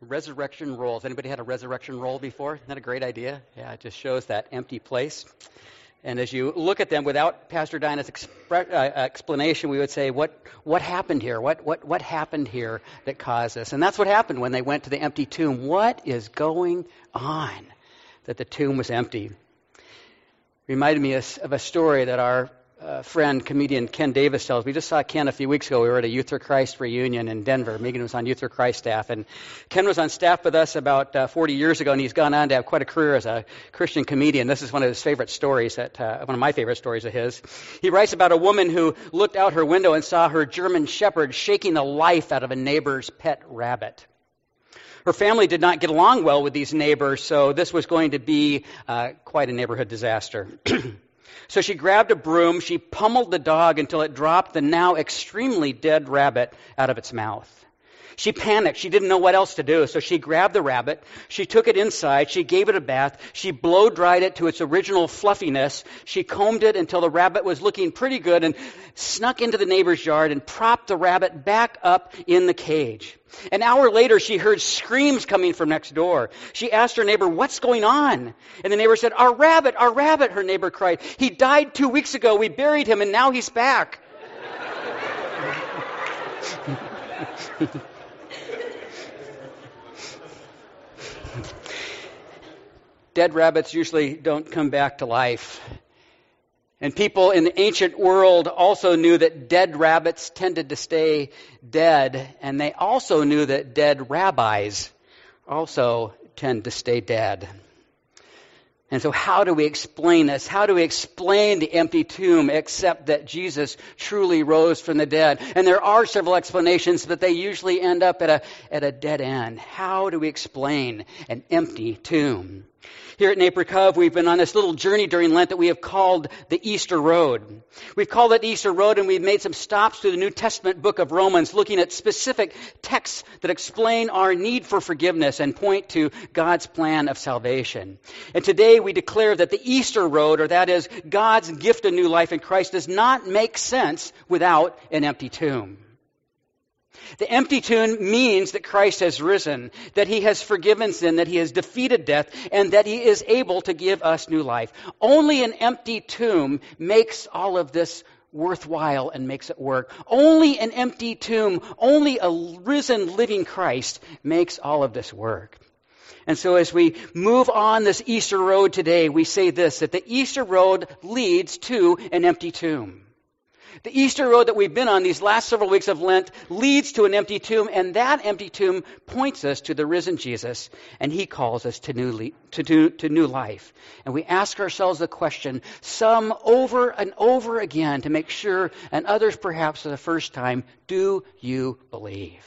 Resurrection rolls. Anybody had a resurrection roll before? Isn't that a great idea? Yeah, it just shows that empty place. And as you look at them, without Pastor Dinah's explanation, we would say, what happened here? What happened here that caused this? And that's what happened when they went to the empty tomb. What is going on that the tomb was empty? Reminded me of a story that our friend, comedian Ken Davis tells. We just saw Ken a few weeks ago. We were at a Youth for Christ reunion in Denver. Megan was on Youth for Christ staff, and Ken was on staff with us about 40 years ago, and he's gone on to have quite a career as a Christian comedian. This is one of his favorite stories, one of my favorite stories of his. He writes about a woman who looked out her window and saw her German shepherd shaking the life out of a neighbor's pet rabbit. Her family did not get along well with these neighbors, so this was going to be quite a neighborhood disaster. So she grabbed a broom, she pummeled the dog until it dropped the now extremely dead rabbit out of its mouth. She panicked. She didn't know what else to do, so she grabbed the rabbit. She took it inside. She gave it a bath. She blow-dried it to its original fluffiness. She combed it until the rabbit was looking pretty good and snuck into the neighbor's yard and propped the rabbit back up in the cage. An hour later, she heard screams coming from next door. She asked her neighbor, "What's going on?" And the neighbor said, "Our rabbit, our rabbit," her neighbor cried. "He died 2 weeks ago. We buried him, and now he's back." Dead rabbits usually don't come back to life. And people in the ancient world also knew that dead rabbits tended to stay dead, and they also knew that dead rabbis also tend to stay dead. And so how do we explain this? How do we explain the empty tomb except that Jesus truly rose from the dead? And there are several explanations, but they usually end up at a dead end. How do we explain an empty tomb? Here at Napier Cove, we've been on this little journey during Lent that we have called the Easter Road. We've called it Easter Road, and we've made some stops through the New Testament book of Romans, looking at specific texts that explain our need for forgiveness and point to God's plan of salvation. And today we declare that the Easter Road, or that is God's gift of new life in Christ, does not make sense without an empty tomb. The empty tomb means that Christ has risen, that he has forgiven sin, that he has defeated death, and that he is able to give us new life. Only an empty tomb makes all of this worthwhile and makes it work. Only an empty tomb, only a risen, living Christ makes all of this work. And so as we move on this Easter road today, we say this, that the Easter road leads to an empty tomb. The Easter road that we've been on these last several weeks of Lent leads to an empty tomb, and that empty tomb points us to the risen Jesus, and he calls us to new life. And we ask ourselves the question, some over and over again to make sure, and others perhaps for the first time, do you believe?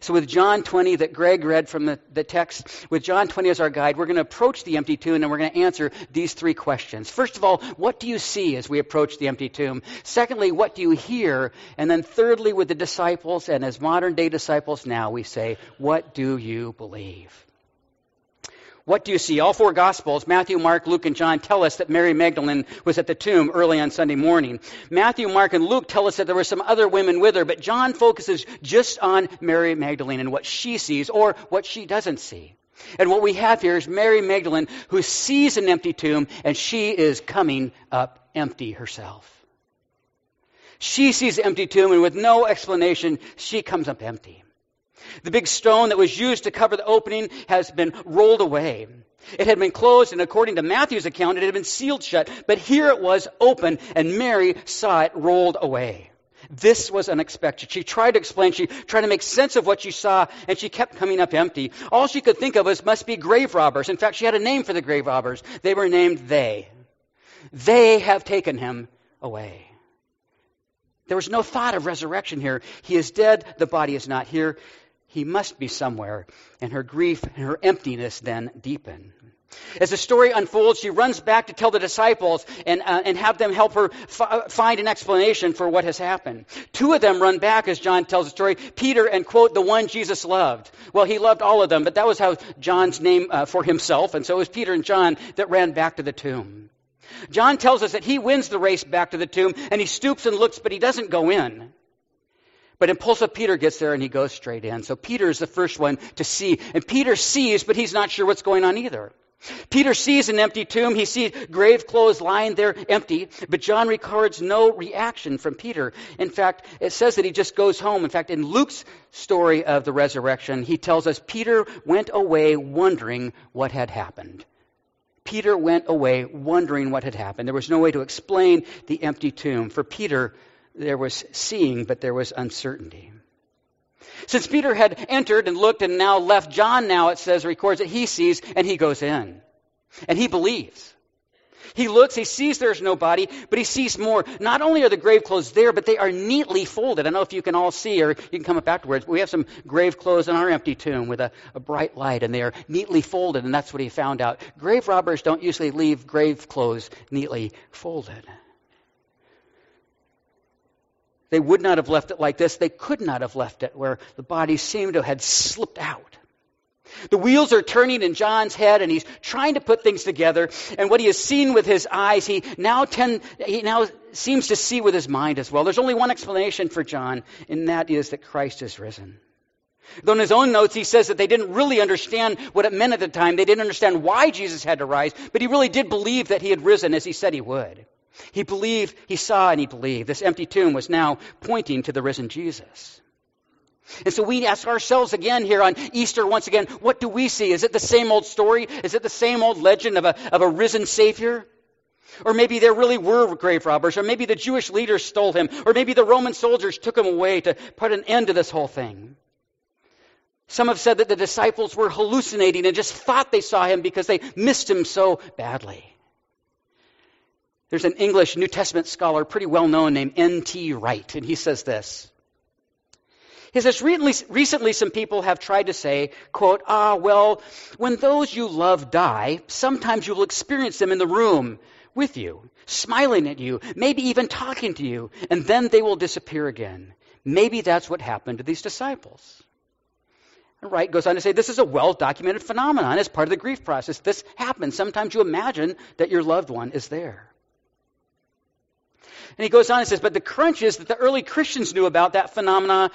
So with John 20 that Greg read from the text, with John 20 as our guide, we're going to approach the empty tomb and we're going to answer these three questions. First of all, what do you see as we approach the empty tomb? Secondly, what do you hear? And then thirdly, with the disciples and as modern day disciples now, we say, what do you believe? What do you see? All four Gospels, Matthew, Mark, Luke, and John, tell us that Mary Magdalene was at the tomb early on Sunday morning. Matthew, Mark, and Luke tell us that there were some other women with her, but John focuses just on Mary Magdalene and what she sees or what she doesn't see. And what we have here is Mary Magdalene who sees an empty tomb, and she is coming up empty herself. She sees the empty tomb, and with no explanation, she comes up empty. The big stone that was used to cover the opening has been rolled away. It had been closed, and according to Matthew's account, it had been sealed shut. But here it was open, and Mary saw it rolled away. This was unexpected. She tried to explain. She tried to make sense of what she saw, and she kept coming up empty. All she could think of was must be grave robbers. In fact, she had a name for the grave robbers. They were named They. They have taken him away. There was no thought of resurrection here. He is dead. The body is not here. He must be somewhere, and her grief and her emptiness then deepen. As the story unfolds, she runs back to tell the disciples and have them help her find an explanation for what has happened. Two of them run back, as John tells the story, Peter and, quote, the one Jesus loved. Well, he loved all of them, but that was how John's name for himself, and so it was Peter and John that ran back to the tomb. John tells us that he wins the race back to the tomb, and he stoops and looks, but he doesn't go in. But impulsive Peter gets there and he goes straight in. So Peter is the first one to see. And Peter sees, but he's not sure what's going on either. Peter sees an empty tomb. He sees grave clothes lying there empty. But John records no reaction from Peter. In fact, it says that he just goes home. In fact, in Luke's story of the resurrection, he tells us Peter went away wondering what had happened. Peter went away wondering what had happened. There was no way to explain the empty tomb. For Peter, there was seeing, but there was uncertainty. Since Peter had entered and looked and now left, John now, it says, records that he sees and he goes in. And he believes. He looks, he sees there's no body, but he sees more. Not only are the grave clothes there, but they are neatly folded. I don't know if you can all see, or you can come up afterwards, but we have some grave clothes in our empty tomb with a bright light, and they are neatly folded, and that's what he found out. Grave robbers don't usually leave grave clothes neatly folded. They would not have left it like this. They could not have left it where the body seemed to have slipped out. The wheels are turning in John's head, and he's trying to put things together. And what he has seen with his eyes, he now seems to see with his mind as well. There's only one explanation for John, and that is that Christ is risen. Though in his own notes, he says that they didn't really understand what it meant at the time. They didn't understand why Jesus had to rise, but he really did believe that he had risen as he said he would. He believed, he saw, and he believed. This empty tomb was now pointing to the risen Jesus. And so we ask ourselves again here on Easter once again, what do we see? Is it the same old story? Is it the same old legend of a risen Savior? Or maybe there really were grave robbers, or maybe the Jewish leaders stole him, or maybe the Roman soldiers took him away to put an end to this whole thing. Some have said that the disciples were hallucinating and just thought they saw him because they missed him so badly. There's an English New Testament scholar, pretty well known, named N.T. Wright, and he says this. He says, recently some people have tried to say, quote, when those you love die, sometimes you will experience them in the room with you, smiling at you, maybe even talking to you, and then they will disappear again. Maybe that's what happened to these disciples. And Wright goes on to say, this is a well-documented phenomenon as part of the grief process. This happens. Sometimes you imagine that your loved one is there. And he goes on and says, but the crunch is that the early Christians knew about that phenomena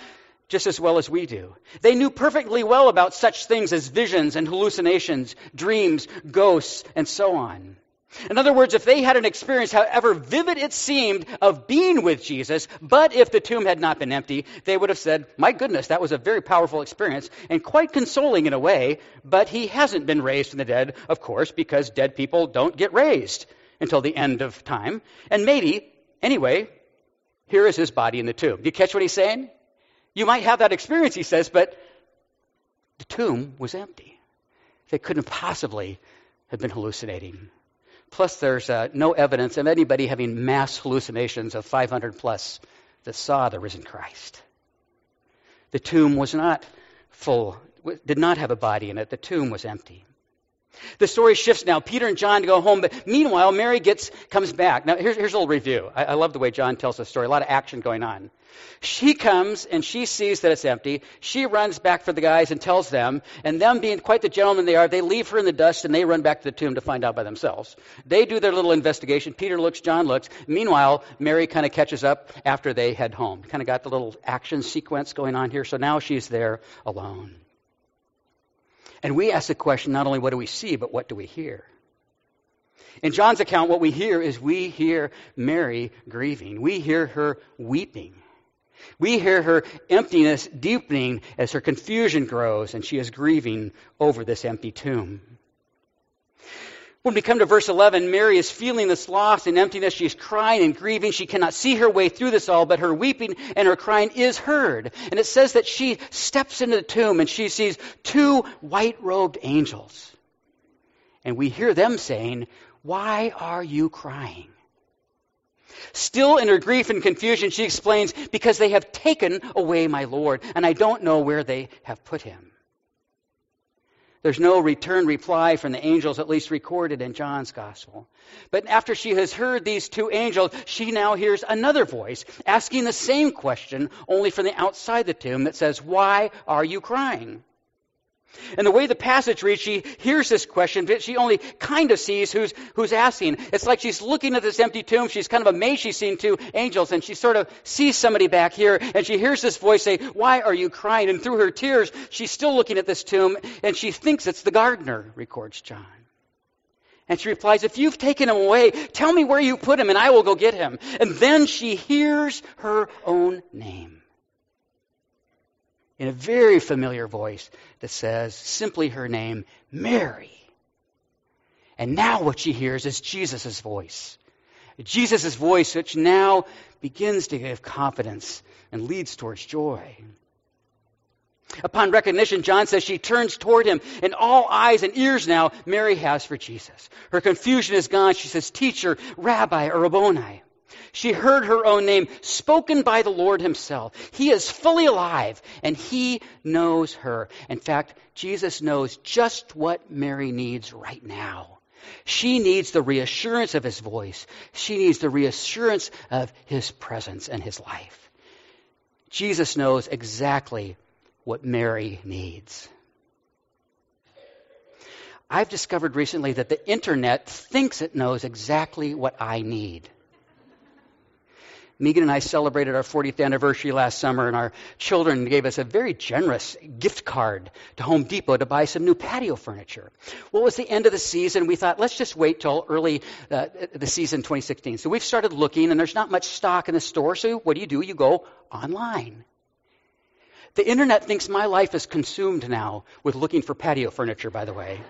just as well as we do. They knew perfectly well about such things as visions and hallucinations, dreams, ghosts, and so on. In other words, if they had an experience, however vivid it seemed, of being with Jesus, but if the tomb had not been empty, they would have said, my goodness, that was a very powerful experience and quite consoling in a way, but he hasn't been raised from the dead, of course, because dead people don't get raised until the end of time. And maybe... anyway, here is his body in the tomb. Do you catch what he's saying? You might have that experience, he says, but the tomb was empty. They couldn't possibly have been hallucinating. Plus, there's no evidence of anybody having mass hallucinations of 500 plus that saw the risen Christ. The tomb was not full, did not have a body in it. The tomb was empty. The story shifts now. Peter and John go home, but meanwhile, Mary comes back. Now, here's a little review. I love the way John tells the story. A lot of action going on. She comes, and she sees that it's empty. She runs back for the guys and tells them, and them being quite the gentlemen they are, they leave her in the dust, and they run back to the tomb to find out by themselves. They do their little investigation. Peter looks, John looks. Meanwhile, Mary kind of catches up after they head home. Kind of got the little action sequence going on here, so now she's there alone. And we ask the question, not only what do we see, but what do we hear? In John's account, what we hear is we hear Mary grieving. We hear her weeping. We hear her emptiness deepening as her confusion grows and she is grieving over this empty tomb. When we come to verse 11, Mary is feeling this loss and emptiness. She is crying and grieving. She cannot see her way through this all, but her weeping and her crying is heard. And it says that she steps into the tomb and she sees two white-robed angels. And we hear them saying, "Why are you crying?" Still in her grief and confusion, she explains, "Because they have taken away my Lord, and I don't know where they have put him." There's no return reply from the angels, at least recorded in John's gospel. But after she has heard these two angels, she now hears another voice asking the same question, only from the outside the tomb, that says, "Why are you crying?" And the way the passage reads, she hears this question, but she only kind of sees who's asking. It's like she's looking at this empty tomb. She's kind of amazed she's seen two angels, and she sort of sees somebody back here, and she hears this voice say, "Why are you crying?" And through her tears, she's still looking at this tomb, and she thinks it's the gardener, records John. And she replies, "If you've taken him away, tell me where you put him, and I will go get him." And then she hears her own name in a very familiar voice that says simply her name, Mary. And now what she hears is Jesus' voice. Jesus' voice, which now begins to give confidence and leads towards joy. Upon recognition, John says she turns toward him, and all eyes and ears now Mary has for Jesus. Her confusion is gone. She says, "Teacher, Rabbi, or Rabboni." She heard her own name spoken by the Lord himself. He is fully alive, and he knows her. In fact, Jesus knows just what Mary needs right now. She needs the reassurance of his voice. She needs the reassurance of his presence and his life. Jesus knows exactly what Mary needs. I've discovered recently that the internet thinks it knows exactly what I need. Megan and I celebrated our 40th anniversary last summer, and our children gave us a very generous gift card to Home Depot to buy some new patio furniture. Well, it was the end of the season. We thought, let's just wait till early the season 2016. So we've started looking, and there's not much stock in the store, so what do? You go online. The internet thinks my life is consumed now with looking for patio furniture, by the way.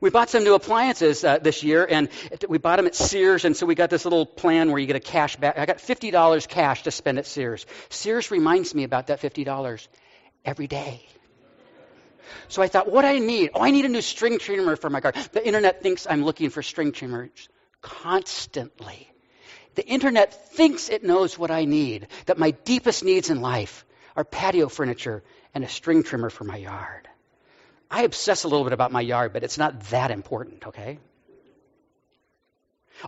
We bought some new appliances this year, and we bought them at Sears, and so we got this little plan where you get a cash back. I got $50 cash to spend at Sears. Sears reminds me about that $50 every day. So I thought, what do I need? Oh, I need a new string trimmer for my garden. The internet thinks I'm looking for string trimmers constantly. The internet thinks it knows what I need, that my deepest needs in life are patio furniture and a string trimmer for my yard. I obsess a little bit about my yard, but it's not that important, okay?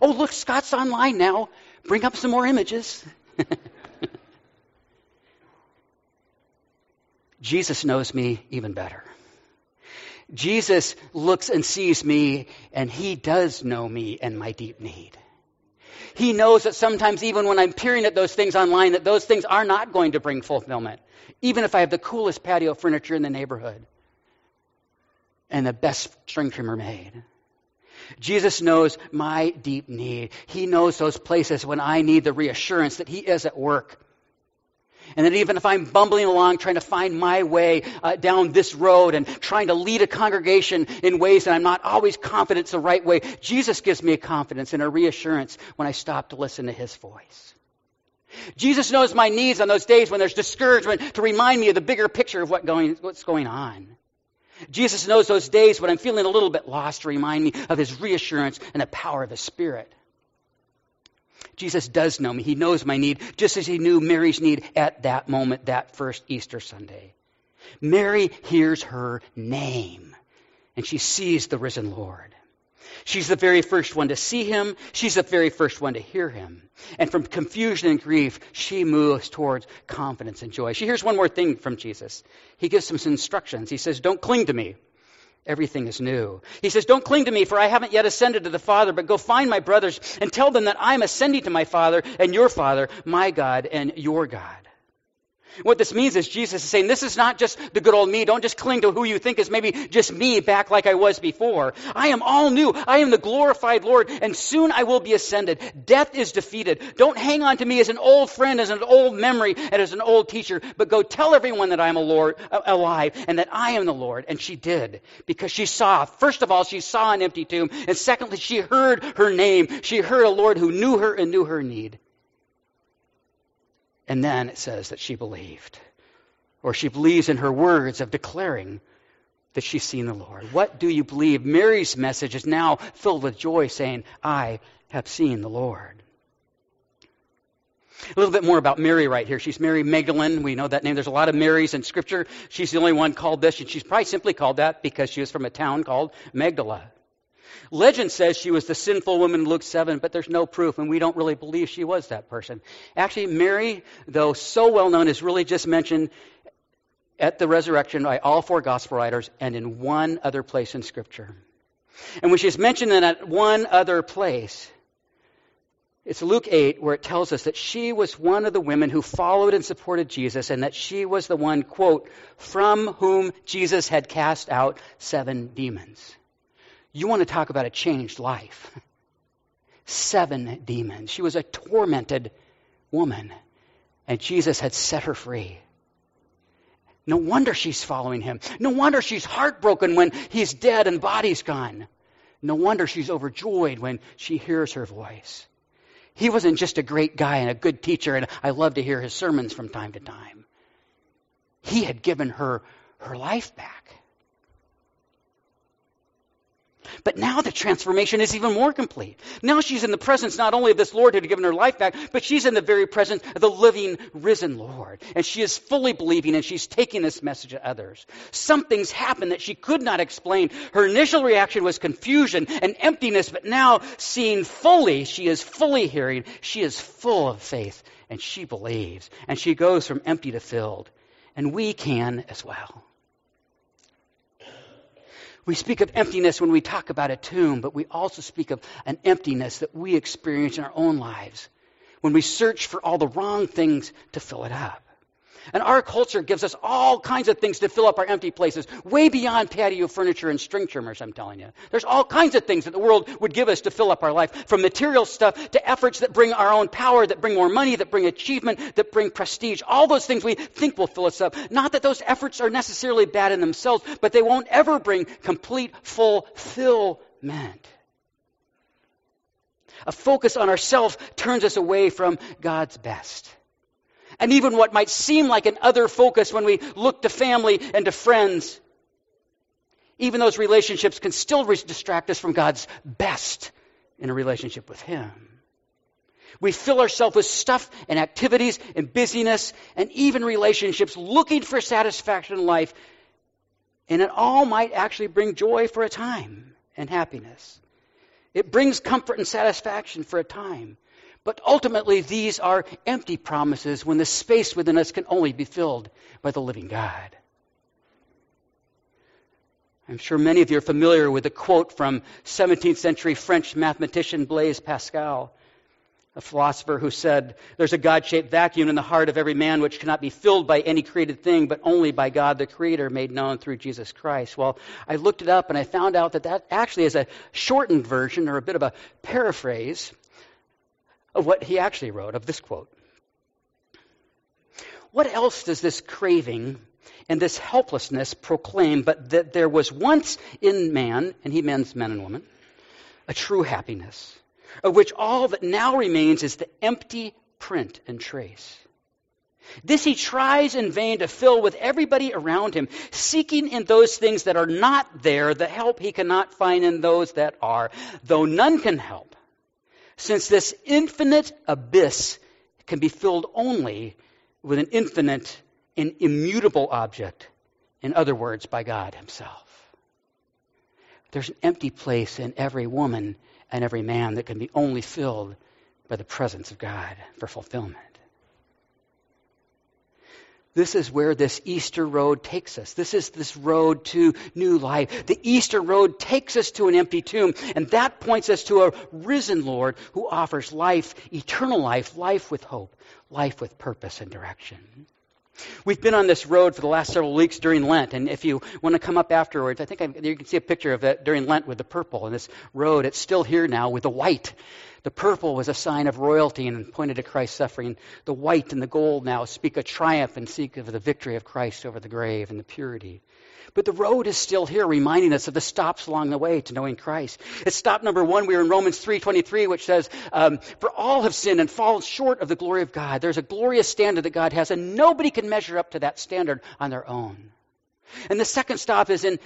Oh, look, Scott's online now. Bring up some more images. Jesus knows me even better. Jesus looks and sees me, and he does know me and my deep need. He knows that sometimes even when I'm peering at those things online, that those things are not going to bring fulfillment, even if I have the coolest patio furniture in the neighborhood and the best string trimmer made. Jesus knows my deep need. He knows those places when I need the reassurance that he is at work. And that even if I'm bumbling along trying to find my way down this road and trying to lead a congregation in ways that I'm not always confident it's the right way, Jesus gives me a confidence and a reassurance when I stop to listen to his voice. Jesus knows my needs on those days when there's discouragement to remind me of the bigger picture of what's going on. Jesus knows those days when I'm feeling a little bit lost to remind me of his reassurance and the power of his Spirit. Jesus does know me. He knows my need, just as he knew Mary's need at that moment, that first Easter Sunday. Mary hears her name, and she sees the risen Lord. She's the very first one to see him. She's the very first one to hear him. And from confusion and grief, she moves towards confidence and joy. She hears one more thing from Jesus. He gives some instructions. He says, "Don't cling to me. Everything is new." He says, "Don't cling to me, for I haven't yet ascended to the Father, but go find my brothers and tell them that I'm ascending to my Father and your Father, my God and your God." What this means is Jesus is saying, this is not just the good old me. Don't just cling to who you think is maybe just me back like I was before. I am all new. I am the glorified Lord, and soon I will be ascended. Death is defeated. Don't hang on to me as an old friend, as an old memory, and as an old teacher, but go tell everyone that I am alive and that I am the Lord. And she did, because she saw, first of all, she saw an empty tomb, and secondly, she heard her name. She heard a Lord who knew her and knew her need. And then it says that she believed, or she believes in her words of declaring that she's seen the Lord. What do you believe? Mary's message is now filled with joy, saying, "I have seen the Lord." A little bit more about Mary right here. She's Mary Magdalene. We know that name. There's a lot of Marys in Scripture. She's the only one called this, and she's probably simply called that because she was from a town called Magdala. Legend says she was the sinful woman in Luke 7, but there's no proof, and we don't really believe she was that person. Actually, Mary, though so well known, is really just mentioned at the resurrection by all four gospel writers and in one other place in Scripture. And when she's mentioned in that one other place, it's Luke 8 where it tells us that she was one of the women who followed and supported Jesus, and that she was the one, quote, from whom Jesus had cast out 7 demons. You want to talk about a changed life. 7 demons. She was a tormented woman, and Jesus had set her free. No wonder she's following him. No wonder she's heartbroken when he's dead and body's gone. No wonder she's overjoyed when she hears her voice. He wasn't just a great guy and a good teacher, and I love to hear his sermons from time to time. He had given her her life back. But now the transformation is even more complete. Now she's in the presence not only of this Lord who had given her life back, but she's in the very presence of the living, risen Lord. And she is fully believing, and she's taking this message to others. Something's happened that she could not explain. Her initial reaction was confusion and emptiness, but now seeing fully, she is fully hearing. She is full of faith, and she believes. And she goes from empty to filled. And we can as well. We speak of emptiness when we talk about a tomb, but we also speak of an emptiness that we experience in our own lives when we search for all the wrong things to fill it up. And our culture gives us all kinds of things to fill up our empty places, way beyond patio furniture and string trimmers, I'm telling you. There's all kinds of things that the world would give us to fill up our life, from material stuff to efforts that bring our own power, that bring more money, that bring achievement, that bring prestige. All those things we think will fill us up. Not that those efforts are necessarily bad in themselves, but they won't ever bring complete fulfillment. A focus on ourselves turns us away from God's best. And even what might seem like an other focus when we look to family and to friends, even those relationships can still distract us from God's best in a relationship with Him. We fill ourselves with stuff and activities and busyness and even relationships, looking for satisfaction in life, and it all might actually bring joy for a time and happiness. It brings comfort and satisfaction for a time. But ultimately, these are empty promises when the space within us can only be filled by the living God. I'm sure many of you are familiar with the quote from 17th century French mathematician Blaise Pascal, a philosopher who said, "There's a God-shaped vacuum in the heart of every man which cannot be filled by any created thing, but only by God the Creator made known through Jesus Christ." Well, I looked it up and I found out that actually is a shortened version or a bit of a paraphrase of what he actually wrote, of this quote. What else does this craving and this helplessness proclaim but that there was once in man, and he means men and women, a true happiness, of which all that now remains is the empty print and trace. This he tries in vain to fill with everybody around him, seeking in those things that are not there the help he cannot find in those that are, though none can help, since this infinite abyss can be filled only with an infinite and immutable object, in other words, by God Himself. There's an empty place in every woman and every man that can be only filled by the presence of God for fulfillment. This is where this Easter road takes us. This is this road to new life. The Easter road takes us to an empty tomb, and that points us to a risen Lord who offers life, eternal life, life with hope, life with purpose and direction. We've been on this road for the last several weeks during Lent, and if you want to come up afterwards, I think you can see a picture of that during Lent with the purple, and this road, it's still here now with the white. The purple was a sign of royalty and pointed to Christ's suffering. The white and the gold now speak of triumph and speak of the victory of Christ over the grave and the purity. But the road is still here, reminding us of the stops along the way to knowing Christ. At stop number 1, we are in Romans 3:23, which says, "For all have sinned and fallen short of the glory of God." There's a glorious standard that God has, and nobody can measure up to that standard on their own. And the second stop is in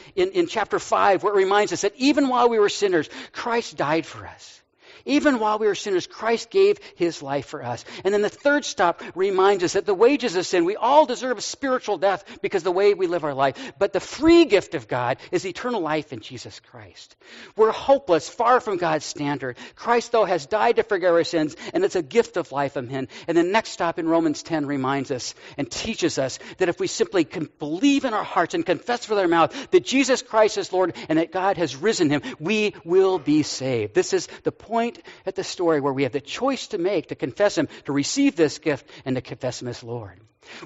chapter 5, where it reminds us that even while we were sinners, Christ died for us. Even while we were sinners, Christ gave his life for us. And then the third stop reminds us that the wages of sin, we all deserve a spiritual death because the way we live our life. But the free gift of God is eternal life in Jesus Christ. We're hopeless, far from God's standard. Christ, though, has died to forgive our sins, and it's a gift of life from him. And the next stop in Romans 10 reminds us and teaches us that if we simply can believe in our hearts and confess with our mouth that Jesus Christ is Lord and that God has risen him, we will be saved. This is the point at the story where we have the choice to make, to confess him, to receive this gift, and to confess him as Lord.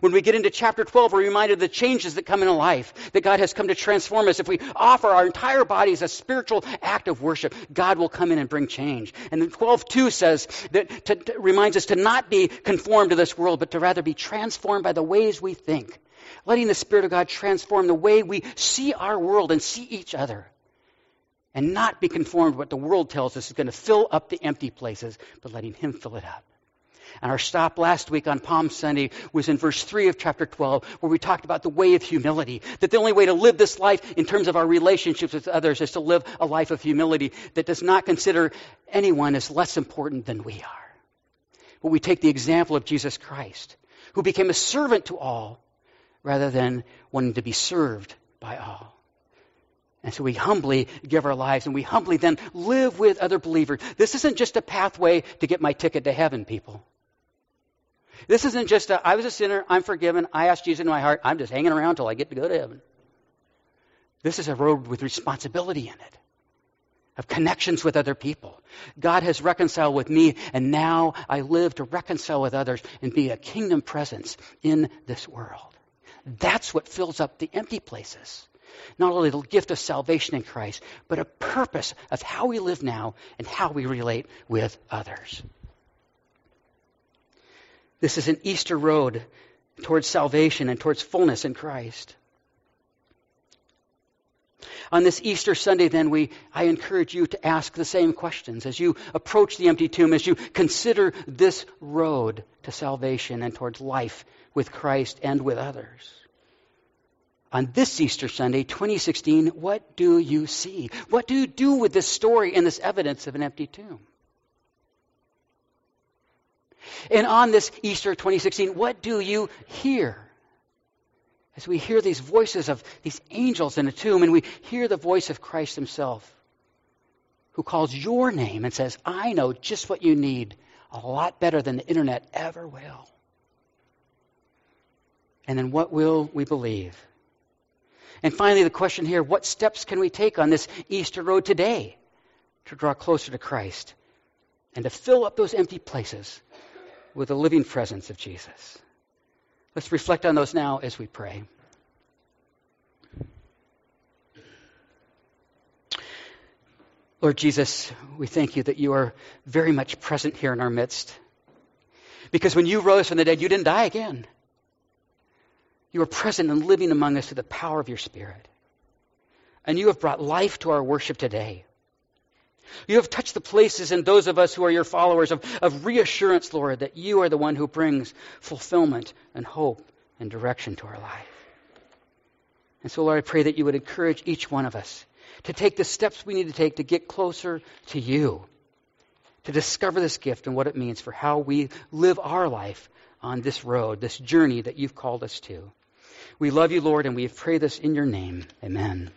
When we get into chapter 12, we're reminded of the changes that come in life, that God has come to transform us. If we offer our entire body as a spiritual act of worship, God will come in and bring change. And then 12:2 says that reminds us to not be conformed to this world, but to rather be transformed by the ways we think, letting the Spirit of God transform the way we see our world and see each other, and not be conformed to what the world tells us is going to fill up the empty places, but letting him fill it up. And our stop last week on Palm Sunday was in verse 3 of chapter 12, where we talked about the way of humility, that the only way to live this life in terms of our relationships with others is to live a life of humility that does not consider anyone as less important than we are. But we take the example of Jesus Christ, who became a servant to all rather than wanting to be served by all. And so we humbly give our lives, and we humbly then live with other believers. This isn't just a pathway to get my ticket to heaven, people. This isn't just I was a sinner, I'm forgiven, I asked Jesus into my heart, I'm just hanging around till I get to go to heaven. This is a road with responsibility in it, of connections with other people. God has reconciled with me, and now I live to reconcile with others and be a kingdom presence in this world. That's what fills up the empty places. Not only the gift of salvation in Christ, but a purpose of how we live now and how we relate with others. This is an Easter road towards salvation and towards fullness in Christ. On this Easter Sunday, then, I encourage you to ask the same questions as you approach the empty tomb, as you consider this road to salvation and towards life with Christ and with others. On this Easter Sunday, 2016, what do you see? What do you do with this story and this evidence of an empty tomb? And on this Easter 2016, what do you hear? As we hear these voices of these angels in a tomb, and we hear the voice of Christ himself, who calls your name and says, I know just what you need, a lot better than the internet ever will. And then what will we believe? And finally, the question here, what steps can we take on this Easter road today to draw closer to Christ and to fill up those empty places with the living presence of Jesus? Let's reflect on those now as we pray. Lord Jesus, we thank you that you are very much present here in our midst. Because when you rose from the dead, you didn't die again. You are present and living among us through the power of your Spirit. And you have brought life to our worship today. You have touched the places in those of us who are your followers of reassurance, Lord, that you are the one who brings fulfillment and hope and direction to our life. And so, Lord, I pray that you would encourage each one of us to take the steps we need to take to get closer to you, to discover this gift and what it means for how we live our life on this road, this journey that you've called us to. We love you, Lord, and we pray this in your name. Amen.